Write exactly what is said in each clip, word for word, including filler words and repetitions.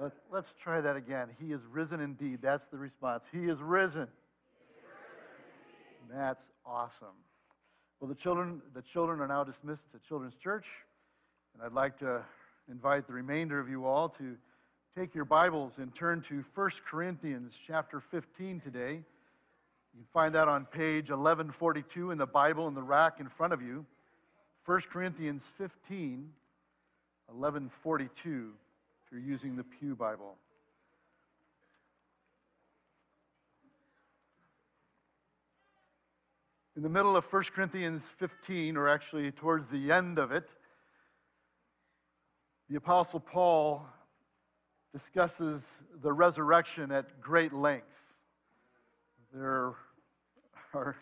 Let's, let's try that again. He is risen indeed. That's the response. He is risen. He is risen. That's awesome. Well, the children, the children are now dismissed to Children's Church, and I'd like to invite the remainder of you all to take your Bibles and turn to First Corinthians chapter fifteen today. You can find that on page eleven forty-two in the Bible in the rack in front of you. First Corinthians fifteen, eleven forty-two, if you're using the Pew Bible. In the middle of First Corinthians fifteen, or actually towards the end of it, the Apostle Paul discusses the resurrection at great length. There are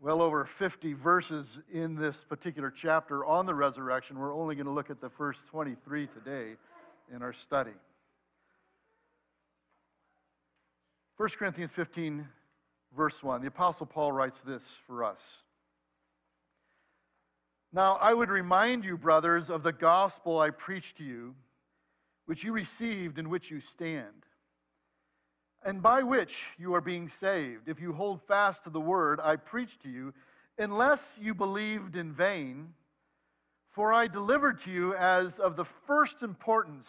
well over fifty verses in this particular chapter on the resurrection. We're only going to look at the first twenty-three today in our study. First Corinthians fifteen, verse one, the Apostle Paul writes this for us. Now, I would remind you, brothers, of the gospel I preached to you, which you received, in which you stand, and by which you are being saved, if you hold fast to the word I preached to you, unless you believed in vain. For I delivered to you as of the first importance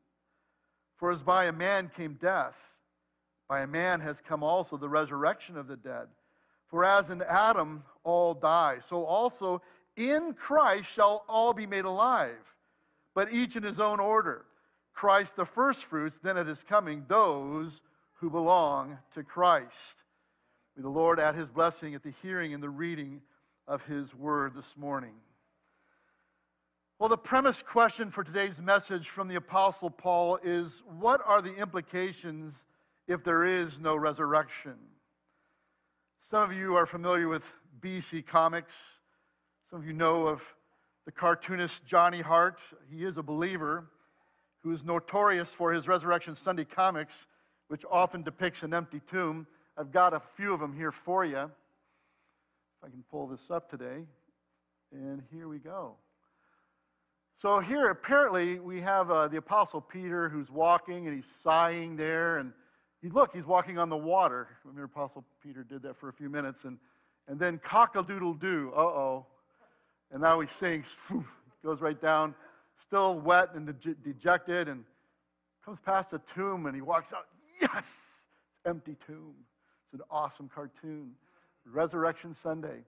For as by a man came death, by a man has come also the resurrection of the dead. For as in Adam all die, so also in Christ shall all be made alive, but each in his own order. Christ the firstfruits, then at his coming those who belong to Christ. May the Lord add his blessing at the hearing and the reading of his word this morning. Well, the premise question for today's message from the Apostle Paul is, what are the implications if there is no resurrection? Some of you are familiar with B C Comics. Some of you know of the cartoonist Johnny Hart. He is a believer who is notorious for his Resurrection Sunday comics, which often depicts an empty tomb. I've got a few of them here for you, if I can pull this up today. And here we go. So here, apparently, we have uh, the Apostle Peter, who's walking, and he's sighing there, and he, look, he's walking on the water. I remember Apostle Peter did that for a few minutes, and, and then cock-a-doodle-doo, uh-oh, and now he sinks, whew, goes right down, still wet and de- dejected, and comes past a tomb, and he walks out, yes, empty tomb. It's an awesome cartoon, Resurrection Sunday.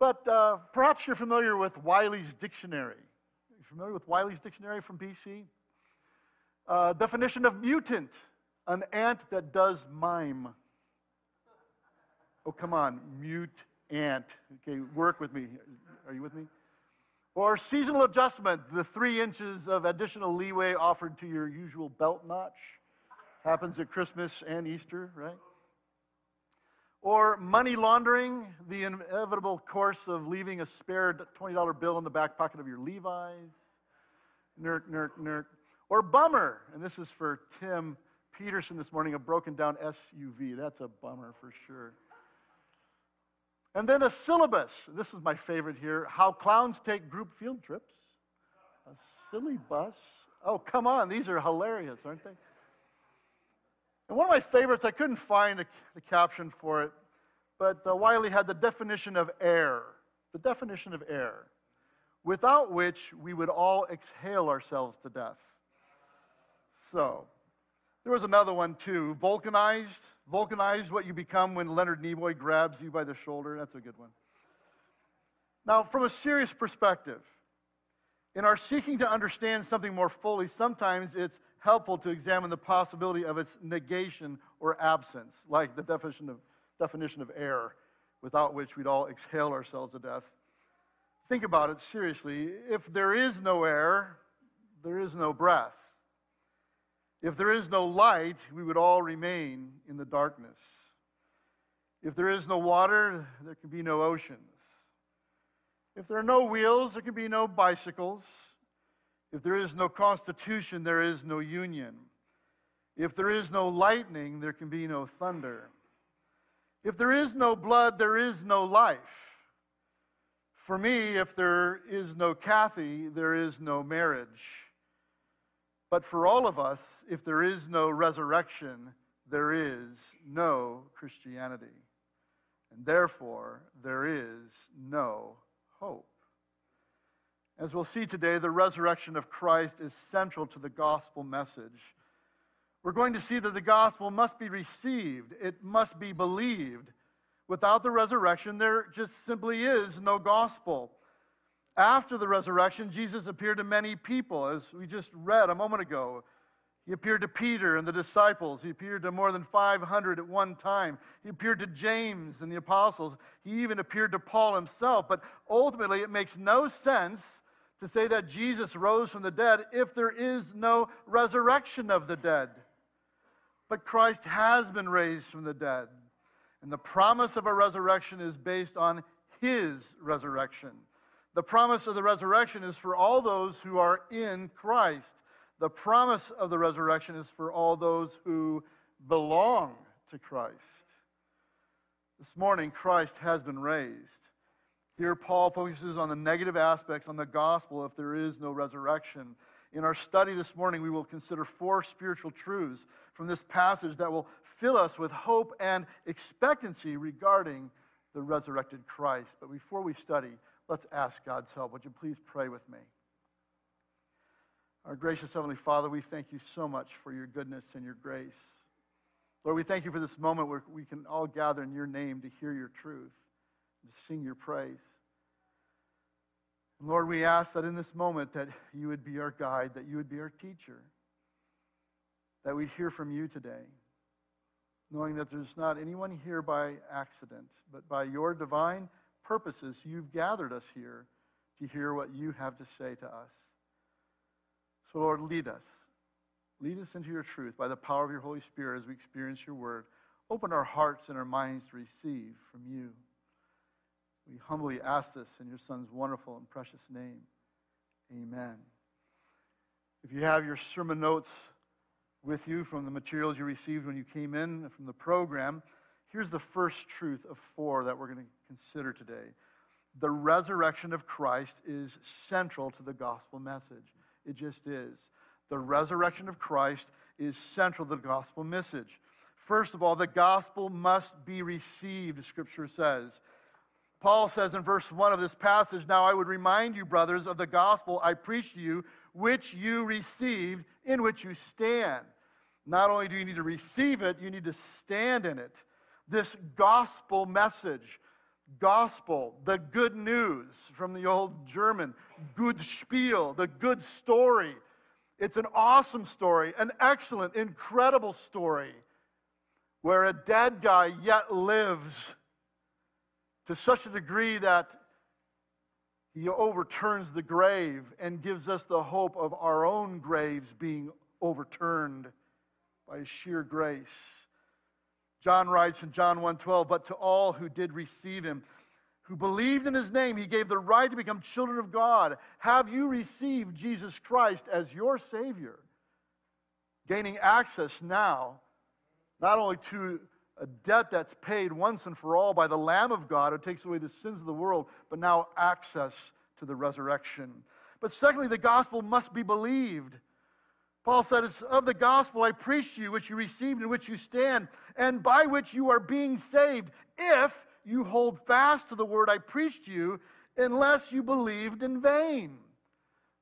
But uh, perhaps you're familiar with Wiley's Dictionary. Familiar with Wiley's Dictionary from B C? Uh, definition of mutant, An ant that does mime. Oh, come on, mute ant. Okay, work with me. Are you with me? Or seasonal adjustment, the three inches of additional leeway offered to your usual belt notch. Happens at Christmas and Easter, right? Or money laundering, the inevitable course of leaving a spare twenty dollar bill in the back pocket of your Levi's. Nerd, nerd, nerd. Or bummer, and this is for Tim Peterson this morning, a broken down S U V. That's a bummer for sure. And then a syllabus. This is my favorite here. How clowns take group field trips. A silly bus. Oh, come on. These are hilarious, aren't they? And one of my favorites, I couldn't find a, the caption for it, but uh, Wiley had the definition of air. The definition of air. Without which we would all exhale ourselves to death. So, there was another one too. Vulcanized. Vulcanized, what you become when Leonard Nimoy grabs you by the shoulder. That's a good one. Now, from a serious perspective, in our seeking to understand something more fully, sometimes it's helpful to examine the possibility of its negation or absence, like the definition of, definition of air, without which we'd all exhale ourselves to death. Think about it seriously. If there is no air, there is no breath. If there is no light, we would all remain in the darkness. If there is no water, there can be no oceans. If there are no wheels, there can be no bicycles. If there is no constitution, there is no union. If there is no lightning, there can be no thunder. If there is no blood, there is no life. For me, if there is no Kathy, there is no marriage. But for all of us, if there is no resurrection, there is no Christianity. And therefore, there is no hope. As we'll see today, the resurrection of Christ is central to the gospel message. We're going to see that the gospel must be received. It must be believed. Without the resurrection, there just simply is no gospel. After the resurrection, Jesus appeared to many people, as we just read a moment ago. He appeared to Peter and the disciples. He appeared to more than five hundred at one time. He appeared to James and the apostles. He even appeared to Paul himself. But ultimately, it makes no sense to say that Jesus rose from the dead if there is no resurrection of the dead. But Christ has been raised from the dead. And the promise of a resurrection is based on his resurrection. The promise of the resurrection is for all those who are in Christ. The promise of the resurrection is for all those who belong to Christ. This morning, Christ has been raised. Here, Paul focuses on the negative aspects on the gospel if there is no resurrection. In our study this morning, we will consider four spiritual truths from this passage that will fill us with hope and expectancy regarding the resurrected Christ. But before we study, let's ask God's help. Would you please pray with me? Our gracious Heavenly Father, we thank you so much for your goodness and your grace. Lord, we thank you for this moment where we can all gather in your name to hear your truth, to sing your praise. And Lord, we ask that in this moment that you would be our guide, that you would be our teacher, that we'd hear from you today, knowing that there's not anyone here by accident, but by your divine purposes, you've gathered us here to hear what you have to say to us. So, Lord, lead us. Lead us into your truth by the power of your Holy Spirit as we experience your word. Open our hearts and our minds to receive from you. We humbly ask this in your Son's wonderful and precious name. Amen. If you have your sermon notes with you from the materials you received when you came in from the program, here's the first truth of four that we're going to consider today. The resurrection of Christ is central to the gospel message. It just is. The resurrection of Christ is central to the gospel message. First of all, the gospel must be received, Scripture says. Paul says in verse one of this passage, "Now I would remind you, brothers, of the gospel I preached to you, which you received, in which you stand." Not only do you need to receive it, you need to stand in it. This gospel message, gospel, the good news from the old German, good spiel, the good story. It's an awesome story, an excellent, incredible story where a dead guy yet lives to such a degree that he overturns the grave and gives us the hope of our own graves being overturned by his sheer grace. John writes in John one twelve, "But to all who did receive him, who believed in his name, he gave the right to become children of God." Have you received Jesus Christ as your Savior? Gaining access now, not only to a debt that's paid once and for all by the Lamb of God who takes away the sins of the world, but now access to the resurrection. But secondly, the gospel must be believed. Paul said, "It's of the gospel I preached to you, which you received, in which you stand, and by which you are being saved, if you hold fast to the word I preached to you, unless you believed in vain."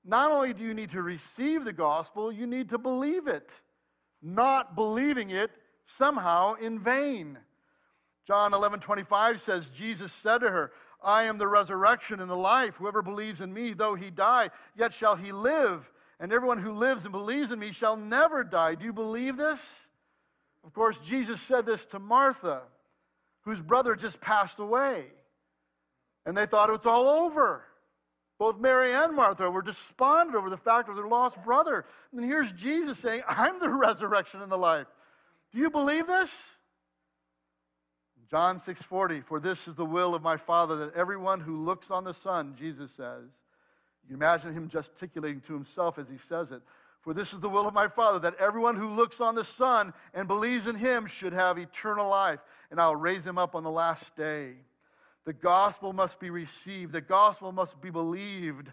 Not only do you need to receive the gospel, you need to believe it. Not believing it somehow in vain. John eleven twenty-five says, "Jesus said to her, I am the resurrection and the life. Whoever believes in me, though he die, yet shall he live. And everyone who lives and believes in me shall never die." Do you believe this? Of course, Jesus said this to Martha, whose brother just passed away. And they thought it was all over. Both Mary and Martha were despondent over the fact of their lost brother. And here's Jesus saying, "I'm the resurrection and the life." Do you believe this? John six forty, "For this is the will of my Father, that everyone who looks on the Son," Jesus says. You imagine him gesticulating to himself as he says it. "For this is the will of my Father, that everyone who looks on the Son and believes in him should have eternal life, and I'll raise him up on the last day." The gospel must be received. The gospel must be believed.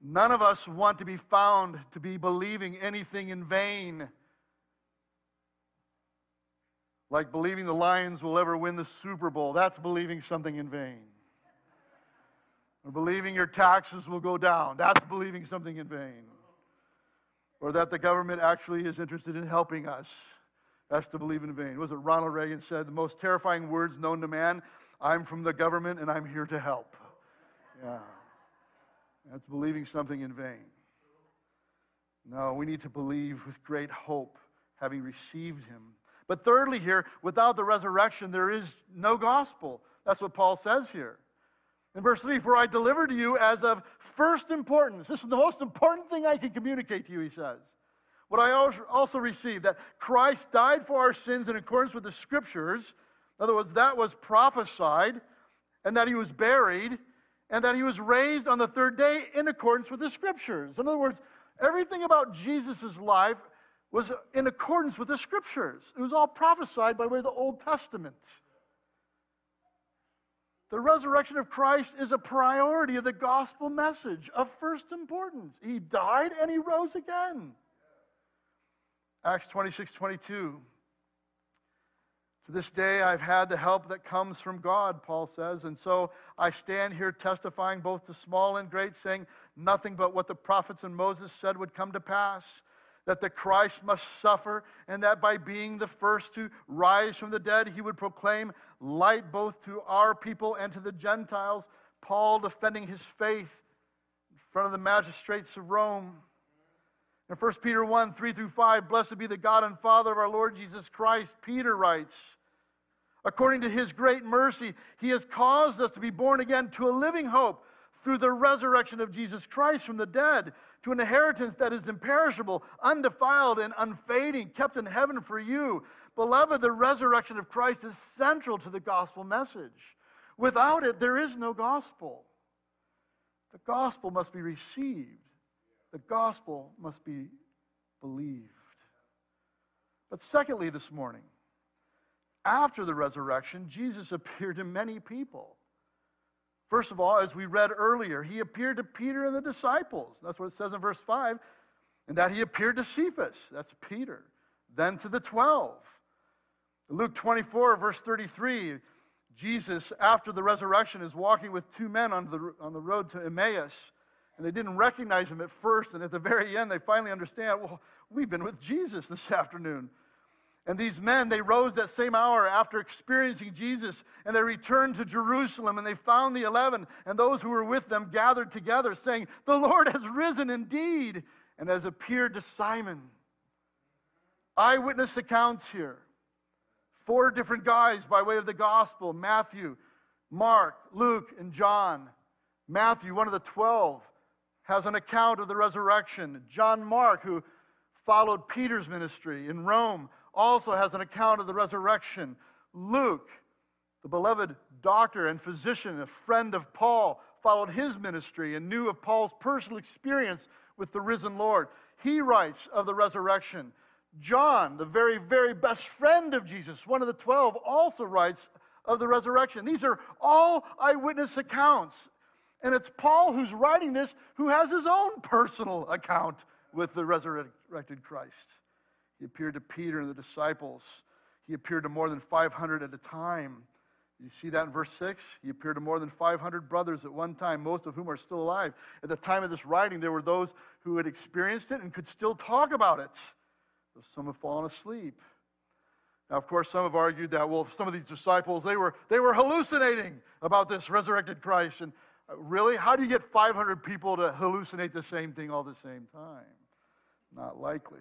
None of us want to be found to be believing anything in vain. Like believing the Lions will ever win the Super Bowl. That's believing something in vain. Or believing your taxes will go down. That's believing something in vain. Or that the government actually is interested in helping us. That's to believe in vain. Was it Ronald Reagan said, the most terrifying words known to man, "I'm from the government and I'm here to help." Yeah. That's believing something in vain. No, we need to believe with great hope, having received him. But thirdly here, without the resurrection, there is no gospel. That's what Paul says here. In verse three, "For I delivered to you as of first importance." This is the most important thing I can communicate to you, he says. "What I also received, that Christ died for our sins in accordance with the Scriptures." In other words, that was prophesied. "And that he was buried. And that he was raised on the third day in accordance with the Scriptures." In other words, everything about Jesus' life was in accordance with the Scriptures. It was all prophesied by way of the Old Testament. The resurrection of Christ is a priority of the gospel message of first importance. He died and he rose again. Acts twenty-six twenty-two. "To this day I've had the help that comes from God," Paul says, "and so I stand here testifying both to small and great, saying nothing but what the prophets and Moses said would come to pass, that the Christ must suffer, and that by being the first to rise from the dead, he would proclaim light both to our people and to the Gentiles." Paul defending his faith in front of the magistrates of Rome. In First Peter one, three through five, "Blessed be the God and Father of our Lord Jesus Christ," Peter writes, "according to his great mercy, he has caused us to be born again to a living hope through the resurrection of Jesus Christ from the dead, to an inheritance that is imperishable, undefiled, and unfading, kept in heaven for you." Beloved, the resurrection of Christ is central to the gospel message. Without it, there is no gospel. The gospel must be received. The gospel must be believed. But secondly, this morning, after the resurrection, Jesus appeared to many people. First of all, as we read earlier, he appeared to Peter and the disciples. That's what it says in verse five. "And that he appeared to Cephas," that's Peter, "then to the twelve. Luke twenty-four, verse thirty-three, Jesus, after the resurrection, is walking with two men on the, on the road to Emmaus. And they didn't recognize him at first. And at the very end, they finally understand, well, we've been with Jesus this afternoon. "And these men, they rose that same hour after experiencing Jesus, and they returned to Jerusalem, and they found the eleven, and those who were with them gathered together, saying, 'The Lord has risen indeed, and has appeared to Simon. Eyewitness accounts here. Four different guys by way of the gospel: Matthew, Mark, Luke, and John. Matthew, one of the twelve, has an account of the resurrection. John Mark, who followed Peter's ministry in Rome, also has an account of the resurrection. Luke, the beloved doctor and physician, a friend of Paul, followed his ministry and knew of Paul's personal experience with the risen Lord. He writes of the resurrection. John, the very, very best friend of Jesus, one of the twelve, also writes of the resurrection. These are all eyewitness accounts. And it's Paul who's writing this, who has his own personal account with the resurrected Christ. He appeared to Peter and the disciples. He appeared to more than five hundred at a time. You see that in verse six? He appeared to more than five hundred brothers at one time, most of whom are still alive. At the time of this writing, there were those who had experienced it and could still talk about it. Though some have fallen asleep. Now, of course, some have argued that, well, some of these disciples, they were, they were hallucinating about this resurrected Christ. And really, how do you get five hundred people to hallucinate the same thing all the same time? Not likely.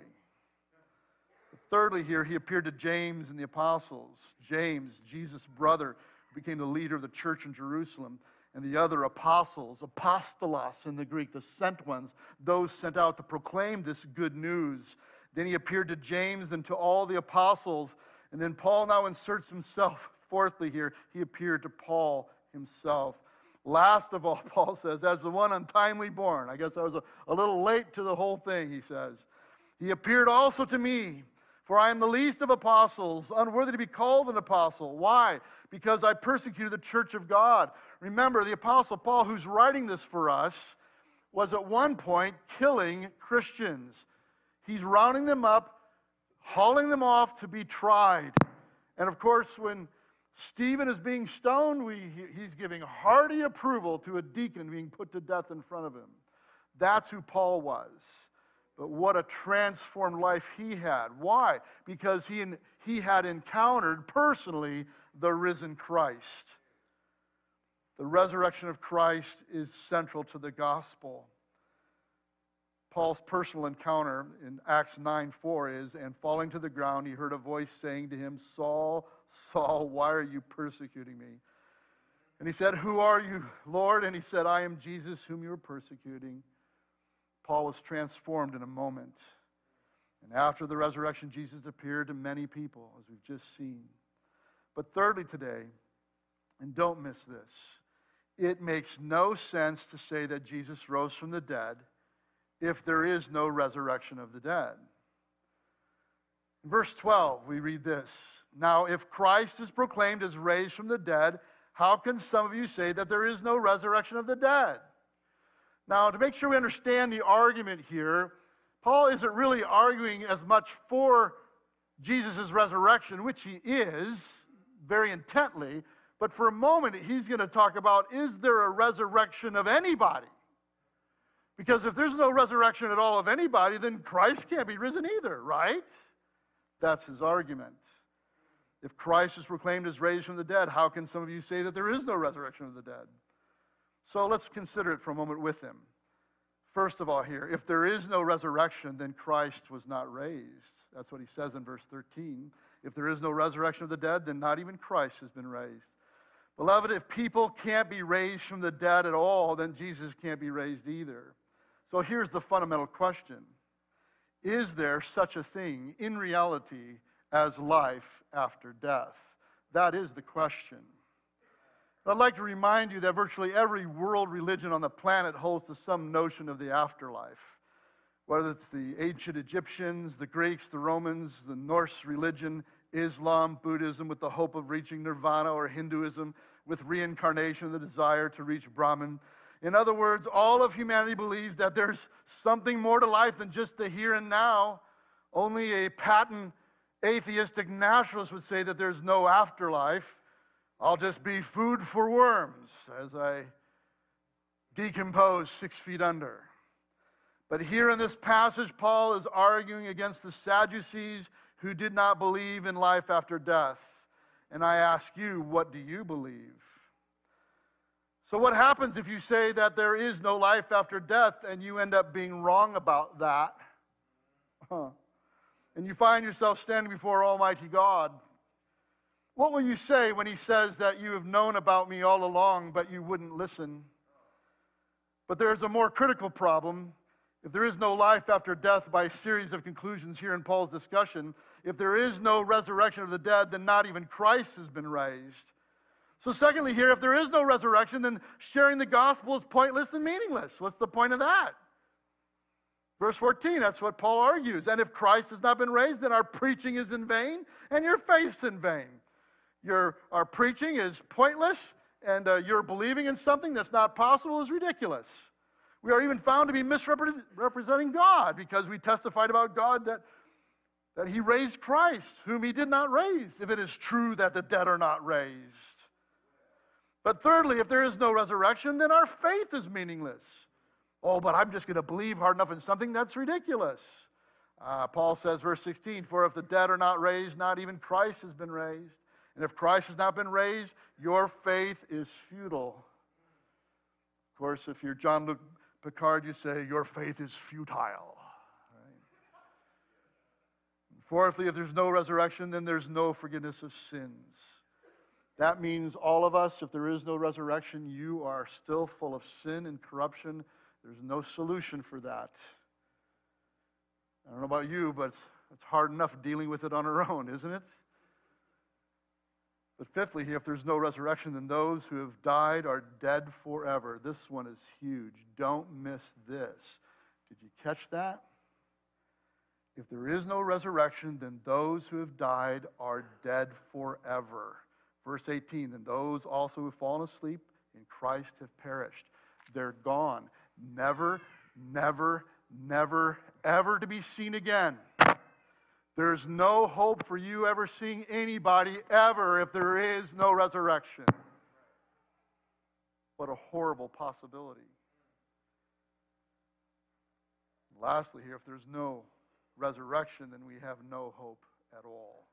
But thirdly here, he appeared to James and the apostles. James, Jesus' brother, became the leader of the church in Jerusalem. And the other apostles, apostolos in the Greek, the sent ones, those sent out to proclaim this good news. Then he appeared to James and to all the apostles. And then Paul now inserts himself. Fourthly here, he appeared to Paul himself. Last of all, Paul says, as the one untimely born. I guess I was a, a little late to the whole thing, he says. He appeared also to me, for I am the least of apostles, unworthy to be called an apostle. Why? Because I persecuted the church of God. Remember, the apostle Paul, who's writing this for us, was at one point killing Christians. He's rounding them up, hauling them off to be tried. And of course, when Stephen is being stoned, we, he's giving hearty approval to a deacon being put to death in front of him. That's who Paul was. But what a transformed life he had. Why? Because he, he had encountered personally the risen Christ. The resurrection of Christ is central to the gospel. Paul's personal encounter in Acts nine four is, and falling to the ground, he heard a voice saying to him, Saul, Saul, why are you persecuting me? And he said, who are you, Lord? And he said, I am Jesus, whom you are persecuting. Paul was transformed in a moment. And after the resurrection, Jesus appeared to many people, as we've just seen. But thirdly today, and don't miss this, it makes no sense to say that Jesus rose from the dead if there is no resurrection of the dead. In verse twelve, we read this. Now, if Christ is proclaimed as raised from the dead, how can some of you say that there is no resurrection of the dead? Now, to make sure we understand the argument here, Paul isn't really arguing as much for Jesus' resurrection, which he is, very intently, but for a moment he's going to talk about, is there a resurrection of anybody? Because if there's no resurrection at all of anybody, then Christ can't be risen either, right? That's his argument. If Christ is proclaimed as raised from the dead, how can some of you say that there is no resurrection of the dead? So let's consider it for a moment with him. First of all here, if there is no resurrection, then Christ was not raised. That's what he says in verse thirteen. If there is no resurrection of the dead, then not even Christ has been raised. Beloved, if people can't be raised from the dead at all, then Jesus can't be raised either. So here's the fundamental question. Is there such a thing in reality as life after death? That is the question. I'd like to remind you that virtually every world religion on the planet holds to some notion of the afterlife. Whether it's the ancient Egyptians, the Greeks, the Romans, the Norse religion, Islam, Buddhism, with the hope of reaching nirvana, or Hinduism, with reincarnation, the desire to reach Brahman. In other words, all of humanity believes that there's something more to life than just the here and now. Only a patent atheistic naturalist would say that there's no afterlife. I'll just be food for worms as I decompose six feet under. But here in this passage, Paul is arguing against the Sadducees who did not believe in life after death. And I ask you, what do you believe? So what happens if you say that there is no life after death and you end up being wrong about that? Huh. And you find yourself standing before Almighty God. What will you say when He says that you have known about me all along, but you wouldn't listen? But there is a more critical problem. If there is no life after death, by a series of conclusions here in Paul's discussion, if there is no resurrection of the dead, then not even Christ has been raised. So secondly here, if there is no resurrection, then sharing the gospel is pointless and meaningless. What's the point of that? Verse fourteen, that's what Paul argues. And if Christ has not been raised, then our preaching is in vain and your faith's in vain. Your, our preaching is pointless, and uh, your believing in something that's not possible is ridiculous. We are even found to be misrepresenting God because we testified about God that, that He raised Christ, whom He did not raise, if it is true that the dead are not raised. But thirdly, if there is no resurrection, then our faith is meaningless. Oh, but I'm just going to believe hard enough in something? That's ridiculous. Uh, Paul says, verse sixteen, for if the dead are not raised, not even Christ has been raised. And if Christ has not been raised, your faith is futile. Of course, if you're John Picard, you say, your faith is futile. Right? Fourthly, if there's no resurrection, then there's no forgiveness of sins. That means all of us, if there is no resurrection, you are still full of sin and corruption. There's no solution for that. I don't know about you, but it's hard enough dealing with it on our own, isn't it? But fifthly, if there's no resurrection, then those who have died are dead forever. This one is huge. Don't miss this. Did you catch that? If there is no resurrection, then those who have died are dead forever. Verse eighteen, then those also who have fallen asleep in Christ have perished. They're gone. Never, never, never, ever to be seen again. There's no hope for you ever seeing anybody ever if there is no resurrection. What a horrible possibility. And lastly here, if there's no resurrection, then we have no hope at all.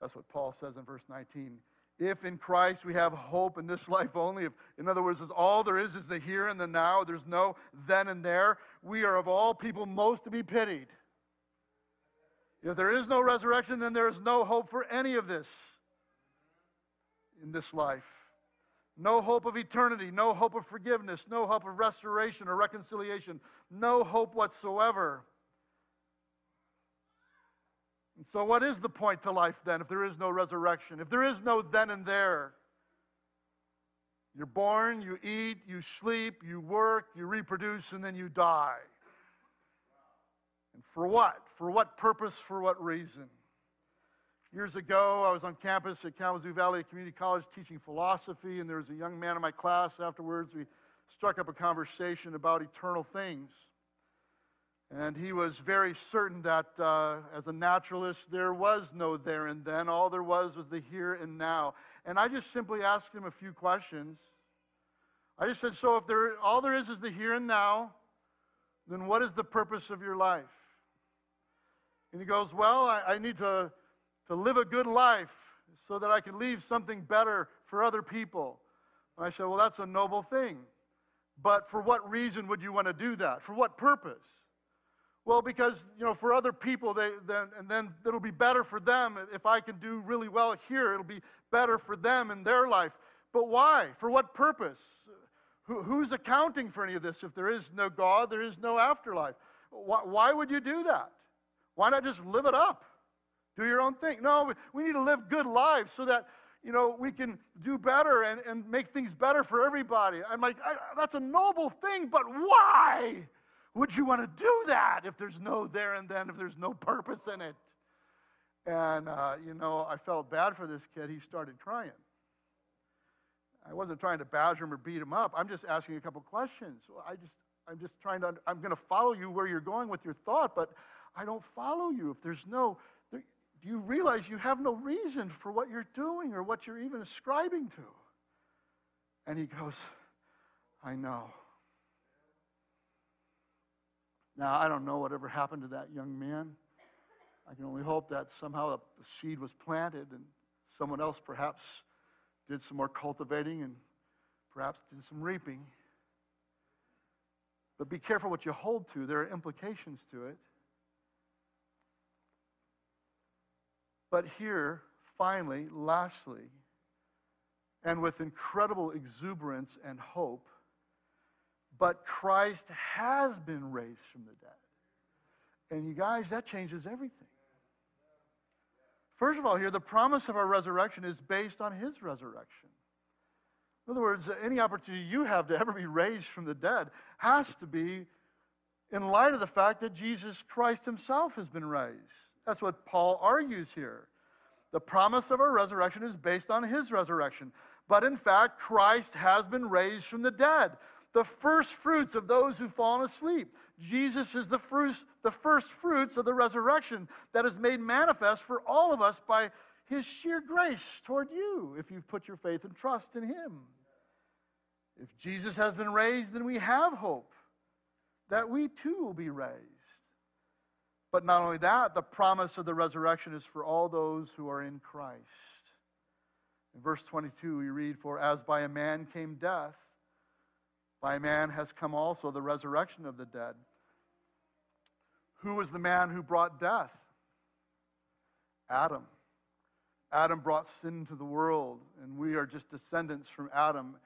That's what Paul says in verse nineteen. If in Christ we have hope in this life only, if, in other words, all there is is the here and the now, there's no then and there, we are of all people most to be pitied. If there is no resurrection, then there is no hope for any of this in this life. No hope of eternity, no hope of forgiveness, no hope of restoration or reconciliation, no hope whatsoever. And so what is the point to life then if there is no resurrection? If there is no then and there? You're born, you eat, you sleep, you work, you reproduce, and then you die. And for what? For what purpose? For what reason? Years ago, I was on campus at Kalamazoo Valley Community College teaching philosophy, and there was a young man in my class. Afterwards, we struck up a conversation about eternal things. And he was very certain that uh, as a naturalist, there was no there and then. All there was was the here and now. And I just simply asked him a few questions. I just said, so if there, all there is is the here and now, then what is the purpose of your life? And he goes, well, I, I need to, to live a good life so that I can leave something better for other people. And I said, well, that's a noble thing. But for what reason would you want to do that? For what purpose? Well, because, you know, for other people, they then and then it'll be better for them. If I can do really well here, it'll be better for them in their life. But why? For what purpose? Who, who's accounting for any of this? If there is no God, there is no afterlife. Why, why would you do that? Why not just live it up? Do your own thing. No, we need to live good lives so that, you know, we can do better and, and make things better for everybody. I'm like, I, that's a noble thing, but why would you want to do that if there's no there and then, if there's no purpose in it? And, uh, you know, I felt bad for this kid. He started crying. I wasn't trying to badger him or beat him up. I'm just asking a couple questions. I just, I'm just trying to, I'm going to follow you where you're going with your thought, but I don't follow you. If there's no, there, do you realize you have no reason for what you're doing or what you're even ascribing to? And he goes, I know. Now, I don't know whatever happened to that young man. I can only hope that somehow the seed was planted and someone else perhaps did some more cultivating and perhaps did some reaping. But be careful what you hold to. There are implications to it. But here, finally, lastly, and with incredible exuberance and hope, but Christ has been raised from the dead. And you guys, that changes everything. First of all, here, the promise of our resurrection is based on his resurrection. In other words, any opportunity you have to ever be raised from the dead has to be in light of the fact that Jesus Christ himself has been raised. That's what Paul argues here. The promise of our resurrection is based on his resurrection. But in fact, Christ has been raised from the dead, the first fruits of those who've fallen asleep. Jesus is the first, the first fruits of the resurrection that is made manifest for all of us by his sheer grace toward you, if you've put your faith and trust in him. If Jesus has been raised, then we have hope that we too will be raised. But not only that, the promise of the resurrection is for all those who are in Christ. In verse twenty-two, we read, "For as by a man came death, by a man has come also the resurrection of the dead." Who was the man who brought death? Adam. Adam brought sin into the world, and we are just descendants from Adam,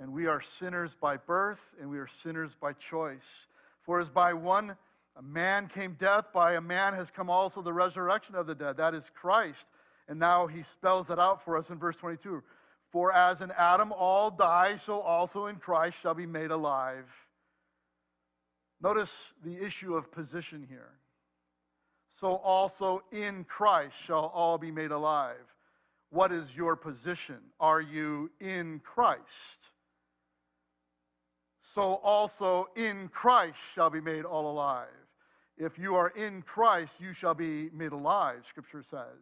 and we are sinners by birth, and we are sinners by choice. For as by one a man came death, by a man has come also the resurrection of the dead. That is Christ. And now he spells that out for us in verse twenty-two. "For as in Adam all die, so also in Christ shall be made alive." Notice the issue of position here. "So also in Christ shall all be made alive." What is your position? Are you in Christ? "So also in Christ shall be made all alive." If you are in Christ, you shall be made alive, Scripture says.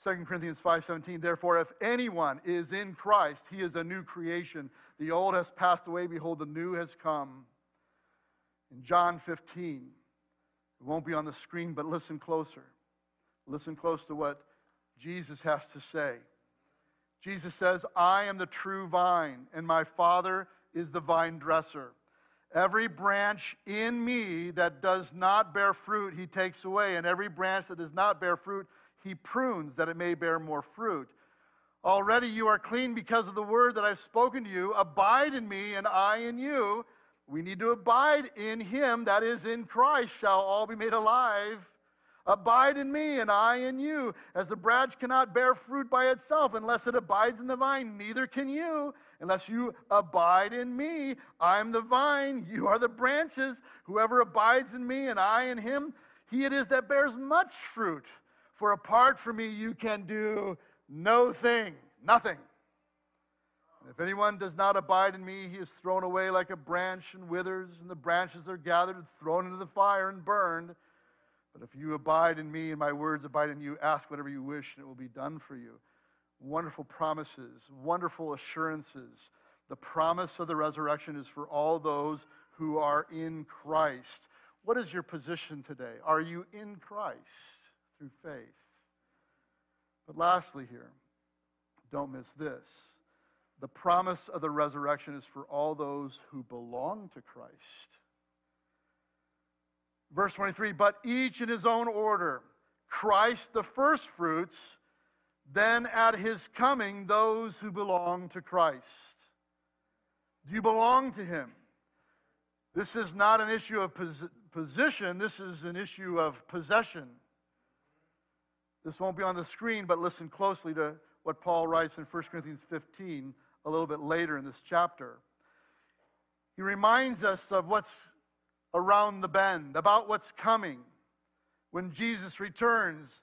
Second Corinthians five seventeen, "Therefore, if anyone is in Christ, he is a new creation. The old has passed away. Behold, the new has come." In John fifteen, it won't be on the screen, but listen closer. Listen close to what Jesus has to say. Jesus says, "I am the true vine, and my Father is the vine dresser. Every branch in me that does not bear fruit, he takes away, and every branch that does not bear fruit, he prunes, that it may bear more fruit. Already you are clean because of the word that I've spoken to you. Abide in me, and I in you." We need to abide in him, that is, in Christ shall all be made alive. "Abide in me, and I in you. As the branch cannot bear fruit by itself unless it abides in the vine, neither can you unless you abide in me. I am the vine, you are the branches. Whoever abides in me, and I in him, he it is that bears much fruit. For apart from me you can do no thing," nothing. "If anyone does not abide in me, he is thrown away like a branch and withers, and the branches are gathered and thrown into the fire and burned. But if you abide in me and my words abide in you, ask whatever you wish and it will be done for you." Wonderful promises, wonderful assurances. The promise of the resurrection is for all those who are in Christ. What is your position today? Are you in Christ through faith? But lastly here, don't miss this. The promise of the resurrection is for all those who belong to Christ. Verse twenty-three, "But each in his own order, Christ the first fruits, then at his coming those who belong to Christ." Do you belong to him? This is not an issue of pos position, this is an issue of possession. This won't be on the screen, but listen closely to what Paul writes in First Corinthians fifteen a little bit later in this chapter. He reminds us of what's around the bend, about what's coming. When Jesus returns,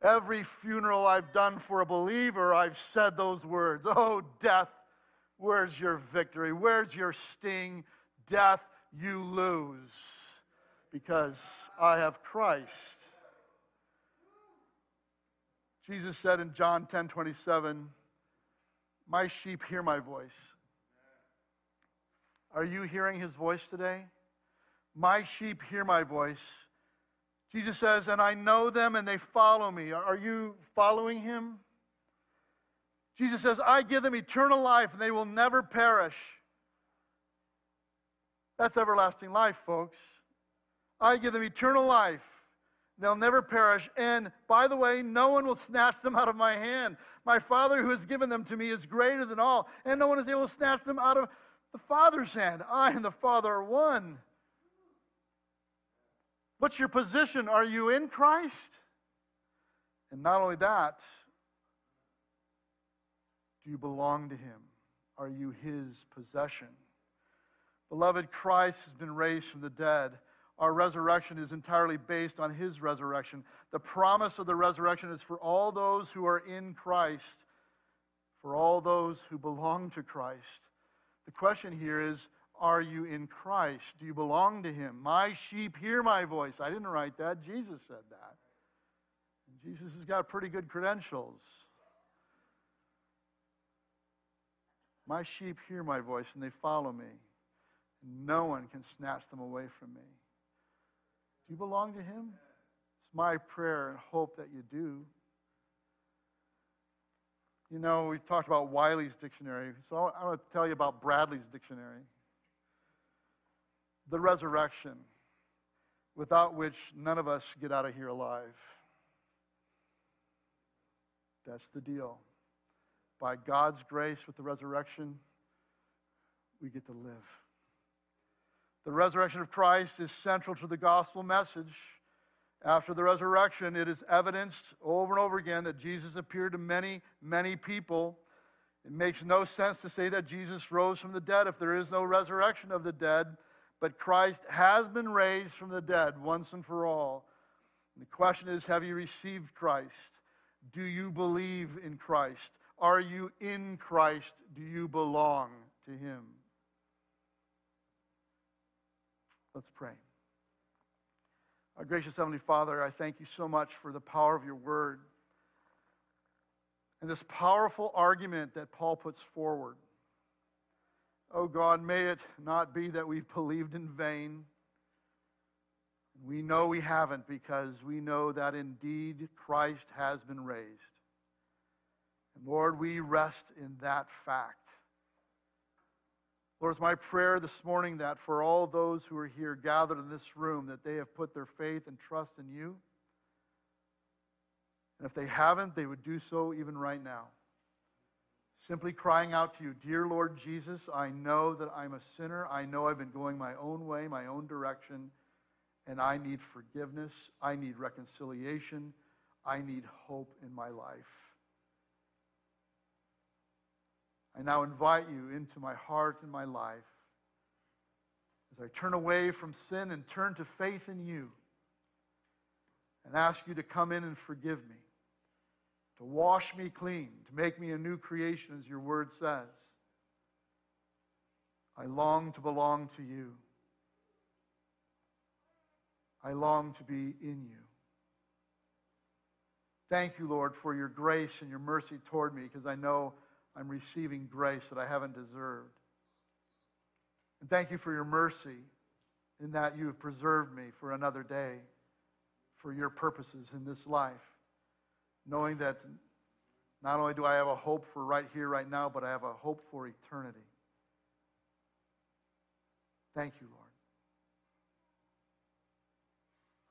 Every funeral I've done for a believer, I've said those words, "Oh death, Where's your victory? Where's your sting? Death, you lose because I have Christ. Jesus said in John ten twenty-seven, my sheep hear my voice. Are you hearing his voice today? My sheep hear my voice. Jesus says, and I know them and they follow me. Are you following him? Jesus says, I give them eternal life and they will never perish. That's everlasting life, folks. I give them eternal life. They'll never perish. And by the way, no one will snatch them out of my hand. My Father who has given them to me is greater than all, and no one is able to snatch them out of the Father's hand. I and the Father are one. What's your position? Are you in Christ? And not only that, do you belong to him? Are you his possession? Beloved, Christ has been raised from the dead. Our resurrection is entirely based on his resurrection. The promise of the resurrection is for all those who are in Christ, for all those who belong to Christ. The question here is, are you in Christ? Do you belong to him? My sheep hear my voice. I didn't write that. Jesus said that. And Jesus has got pretty good credentials. My sheep hear my voice and they follow me. No one can snatch them away from me. Do you belong to him? It's my prayer and hope that you do. You know, we've talked about Wiley's Dictionary, so I want to tell you about Bradley's Dictionary. The resurrection, without which none of us get out of here alive. That's the deal. By God's grace, with the resurrection, we get to live. The resurrection of Christ is central to the gospel message. After the resurrection, it is evidenced over and over again that Jesus appeared to many, many people. It makes no sense to say that Jesus rose from the dead if there is no resurrection of the dead, but Christ has been raised from the dead once and for all. And the question is, have you received Christ? Do you believe in Christ? Are you in Christ? Do you belong to him? Let's pray. Our gracious Heavenly Father, I thank you so much for the power of your word and this powerful argument that Paul puts forward. Oh God, may it not be that we've believed in vain. We know we haven't because we know that indeed Christ has been raised. And Lord, we rest in that fact. Lord, it's my prayer this morning that for all those who are here gathered in this room, that they have put their faith and trust in you. And if they haven't, they would do so even right now. Simply crying out to you, dear Lord Jesus, I know that I'm a sinner. I know I've been going my own way, my own direction, and I need forgiveness. I need reconciliation. I need hope in my life. I now invite you into my heart and my life as I turn away from sin and turn to faith in you and ask you to come in and forgive me, to wash me clean, to make me a new creation, as your word says. I long to belong to you. I long to be in you. Thank you, Lord, for your grace and your mercy toward me, because I know I'm receiving grace that I haven't deserved. And thank you for your mercy in that you have preserved me for another day, for your purposes in this life, knowing that not only do I have a hope for right here, right now, but I have a hope for eternity. Thank you, Lord.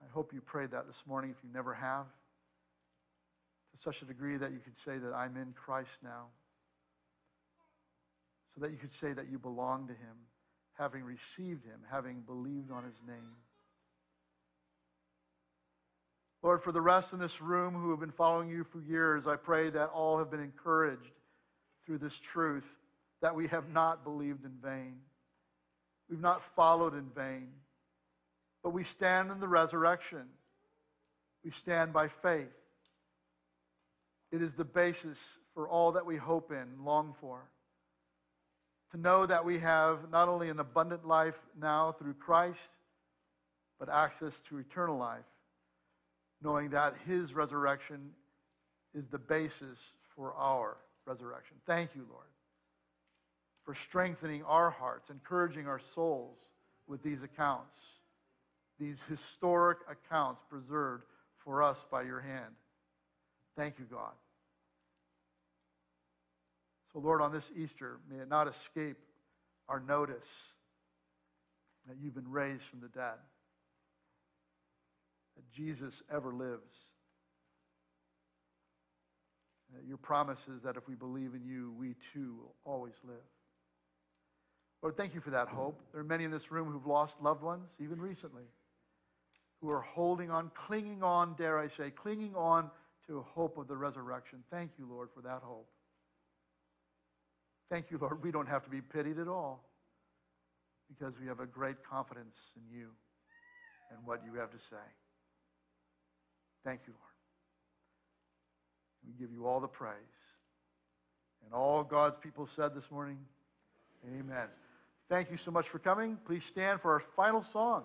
I hope you prayed that this morning if you never have, to such a degree that you could say that I'm in Christ now, so that you could say that you belong to him, having received him, having believed on his name. Lord, for the rest in this room who have been following you for years, I pray that all have been encouraged through this truth, that we have not believed in vain. We've not followed in vain, but we stand in the resurrection. We stand by faith. It is the basis for all that we hope in, long for. to know that we have not only an abundant life now through Christ, but access to eternal life, knowing that his resurrection is the basis for our resurrection. Thank you, Lord, for strengthening our hearts, encouraging our souls with these accounts, these historic accounts preserved for us by your hand. Thank you, God. So, Lord, on this Easter, may it not escape our notice that you've been raised from the dead, that Jesus ever lives, and that your promise is that if we believe in you, we too will always live. Lord, thank you for that hope. There are many in this room who've lost loved ones, even recently, who are holding on, clinging on, dare I say, clinging on to a hope of the resurrection. Thank you, Lord, for that hope. Thank you, Lord, we don't have to be pitied at all because we have a great confidence in you and what you have to say. Thank you, Lord. We give you all the praise. And all God's people said this morning, amen. Thank you so much for coming. Please stand for our final song.